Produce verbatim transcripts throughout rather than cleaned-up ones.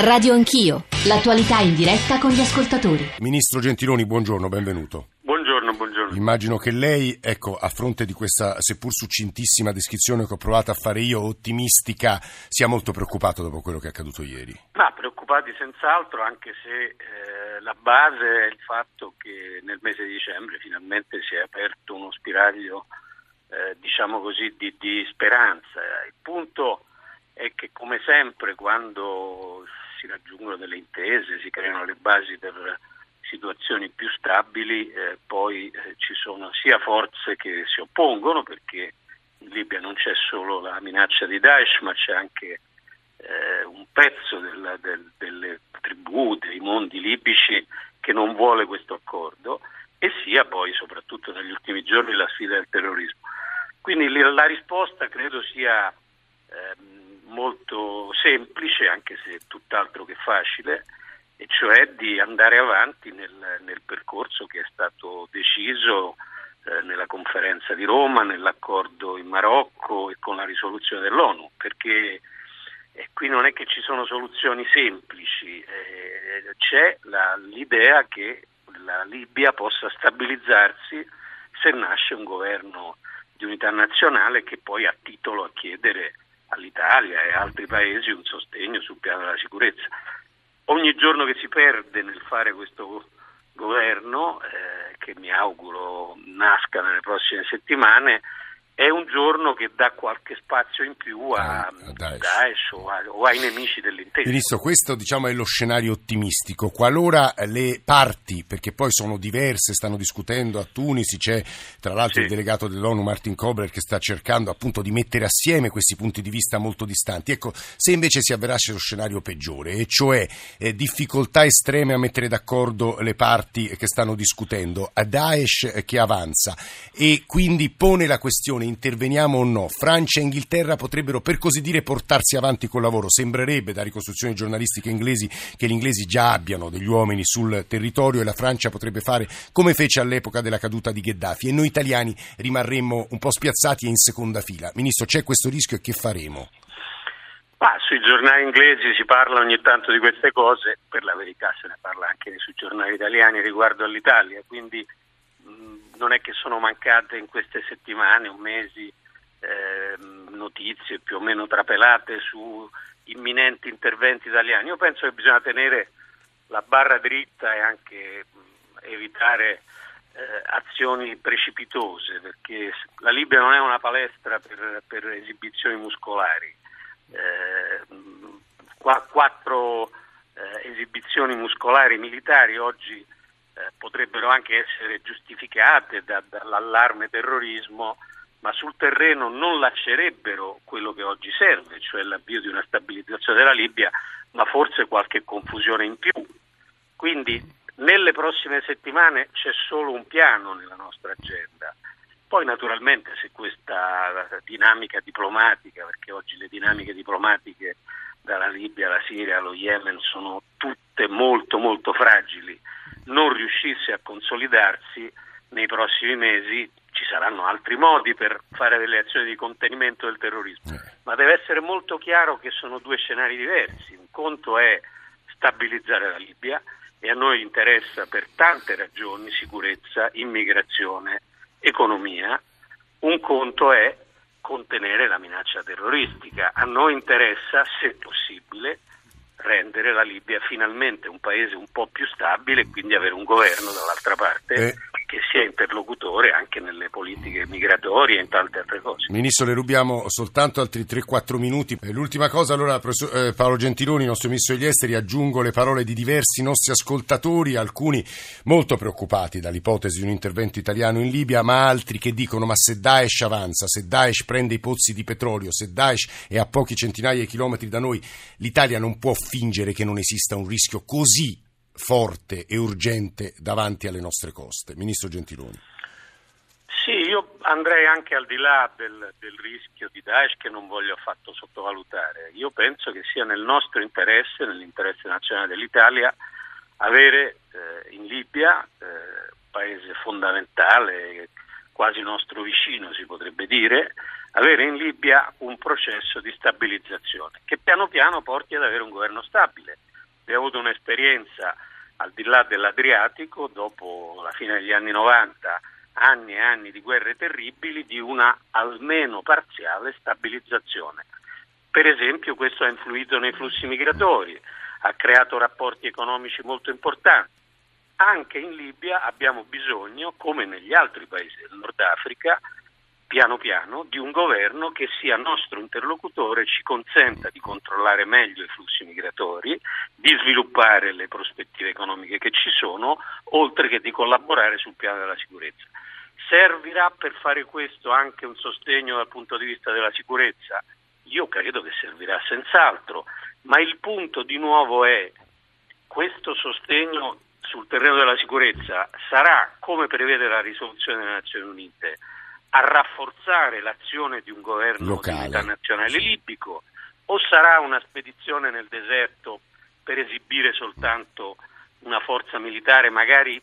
Radio Anch'io, l'attualità in diretta con gli ascoltatori. Ministro Gentiloni, buongiorno, benvenuto. Buongiorno, buongiorno. Immagino che lei, ecco, a fronte di questa seppur succintissima descrizione che ho provato a fare io, ottimistica, sia molto preoccupato dopo quello che è accaduto ieri. Ma preoccupati senz'altro, anche se eh, la base è il fatto che nel mese di dicembre finalmente si è aperto uno spiraglio, eh, diciamo così, di, di speranza. Il punto è che, come sempre, quando si raggiungono delle intese, si creano le basi per situazioni più stabili, eh, poi eh, ci sono sia forze che si oppongono, perché in Libia non c'è solo la minaccia di Daesh, ma c'è anche eh, un pezzo della, del, delle tribù, dei mondi libici che non vuole questo accordo, e sia poi, soprattutto negli ultimi giorni, la sfida del terrorismo. Quindi la risposta credo sia eh, molto semplice, anche se tutt'altro che facile, e cioè di andare avanti nel, nel percorso che è stato deciso eh, nella conferenza di Roma, nell'accordo in Marocco e con la risoluzione dell'ONU, perché eh, qui non è che ci sono soluzioni semplici, eh, c'è la, l'idea che la Libia possa stabilizzarsi se nasce un governo di unità nazionale che poi ha titolo a chiedere all'Italia e altri paesi un sostegno sul piano della sicurezza. Ogni giorno che si perde nel fare questo governo, eh, che mi auguro nasca nelle prossime settimane, è un giorno che dà qualche spazio in più a, ah, a Daesh, Daesh o, a, o ai nemici dell'intero. Ministro, questo, diciamo, è lo scenario ottimistico. Qualora le parti, perché poi sono diverse, stanno discutendo a Tunisi, c'è tra l'altro sì. Il delegato dell'ONU Martin Kobler che sta cercando appunto di mettere assieme questi punti di vista molto distanti. Ecco, se invece si avverasse lo scenario peggiore, e cioè eh, difficoltà estreme a mettere d'accordo le parti che stanno discutendo, a Daesh che avanza e quindi pone la questione: interveniamo o no? Francia e Inghilterra potrebbero, per così dire, portarsi avanti col lavoro. Sembrerebbe, da ricostruzioni giornalistiche inglesi, che gli inglesi già abbiano degli uomini sul territorio e la Francia potrebbe fare come fece all'epoca della caduta di Gheddafi, e noi italiani rimarremmo un po' spiazzati e in seconda fila. Ministro, c'è questo rischio, e che faremo? Ma sui giornali inglesi si parla ogni tanto di queste cose, per la verità se ne parla anche sui giornali italiani riguardo all'Italia, quindi non è che sono mancate in queste settimane o mesi eh, notizie più o meno trapelate su imminenti interventi italiani. Io penso che bisogna tenere la barra dritta e anche mh, evitare eh, azioni precipitose, perché la Libia non è una palestra per, per esibizioni muscolari. Eh, qu- quattro eh, esibizioni muscolari militari oggi Eh, potrebbero anche essere giustificate da, dall'allarme terrorismo, ma sul terreno non lascerebbero quello che oggi serve, cioè l'avvio di una stabilizzazione della Libia, ma forse qualche confusione in più. Quindi nelle prossime settimane c'è solo un piano nella nostra agenda. Poi naturalmente se questa dinamica diplomatica, perché oggi le dinamiche diplomatiche dalla Libia alla Siria allo Yemen sono tutte molto molto fragili, non riuscisse a consolidarsi nei prossimi mesi, ci saranno altri modi per fare delle azioni di contenimento del terrorismo, ma deve essere molto chiaro che sono due scenari diversi. Un conto è stabilizzare la Libia, e a noi interessa per tante ragioni: sicurezza, immigrazione, economia. Un conto è contenere la minaccia terroristica. A noi interessa, se possibile, rendere la Libia finalmente un paese un po' più stabile, e quindi avere un governo dall'altra parte eh. che sia interlocutore anche nelle politiche migratorie e in tante altre cose. Ministro, le rubiamo soltanto altri tre quattro minuti. L'ultima cosa, allora, eh, Paolo Gentiloni, nostro Ministro degli Esteri, aggiungo le parole di diversi nostri ascoltatori, alcuni molto preoccupati dall'ipotesi di un intervento italiano in Libia, ma altri che dicono: ma se Daesh avanza, se Daesh prende i pozzi di petrolio, se Daesh è a pochi centinaia di chilometri da noi, l'Italia non può fingere che non esista un rischio così forte e urgente davanti alle nostre coste. Ministro Gentiloni. Sì, io andrei anche al di là del, del rischio di Daesh, che non voglio affatto sottovalutare. Io penso che sia nel nostro interesse, nell'interesse nazionale dell'Italia, avere eh, in Libia, eh, un paese fondamentale, quasi nostro vicino si potrebbe dire, avere in Libia un processo di stabilizzazione che piano piano porti ad avere un governo stabile. abbiamo avuto un'esperienza al di là dell'Adriatico dopo la fine degli anni novanta, anni e anni di guerre terribili, di una almeno parziale stabilizzazione. Per esempio questo ha influito nei flussi migratori, ha creato rapporti economici molto importanti. Anche in Libia abbiamo bisogno, come negli altri paesi del Nord Africa, piano piano, di un governo che sia nostro interlocutore, ci consenta di controllare meglio i flussi migratori, di sviluppare le prospettive economiche che ci sono, oltre che di collaborare sul piano della sicurezza. Servirà per fare questo anche un sostegno dal punto di vista della sicurezza? Io credo che servirà senz'altro, ma il punto di nuovo è: questo sostegno sul terreno della sicurezza sarà, come prevede la risoluzione delle Nazioni Unite, a rafforzare l'azione di un governo locale, di nazionale libico, o sarà una spedizione nel deserto per esibire soltanto una forza militare magari eh,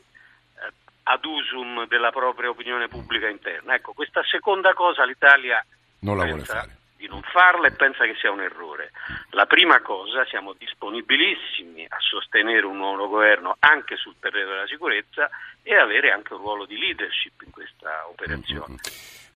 ad usum della propria opinione pubblica interna? Ecco, questa seconda cosa l'Italia non la vuole fare, di non farla, e pensa che sia un errore. La prima cosa, siamo disponibilissimi a sostenere un nuovo governo anche sul terreno della sicurezza e avere anche un ruolo di leadership in questa operazione. Mm-hmm.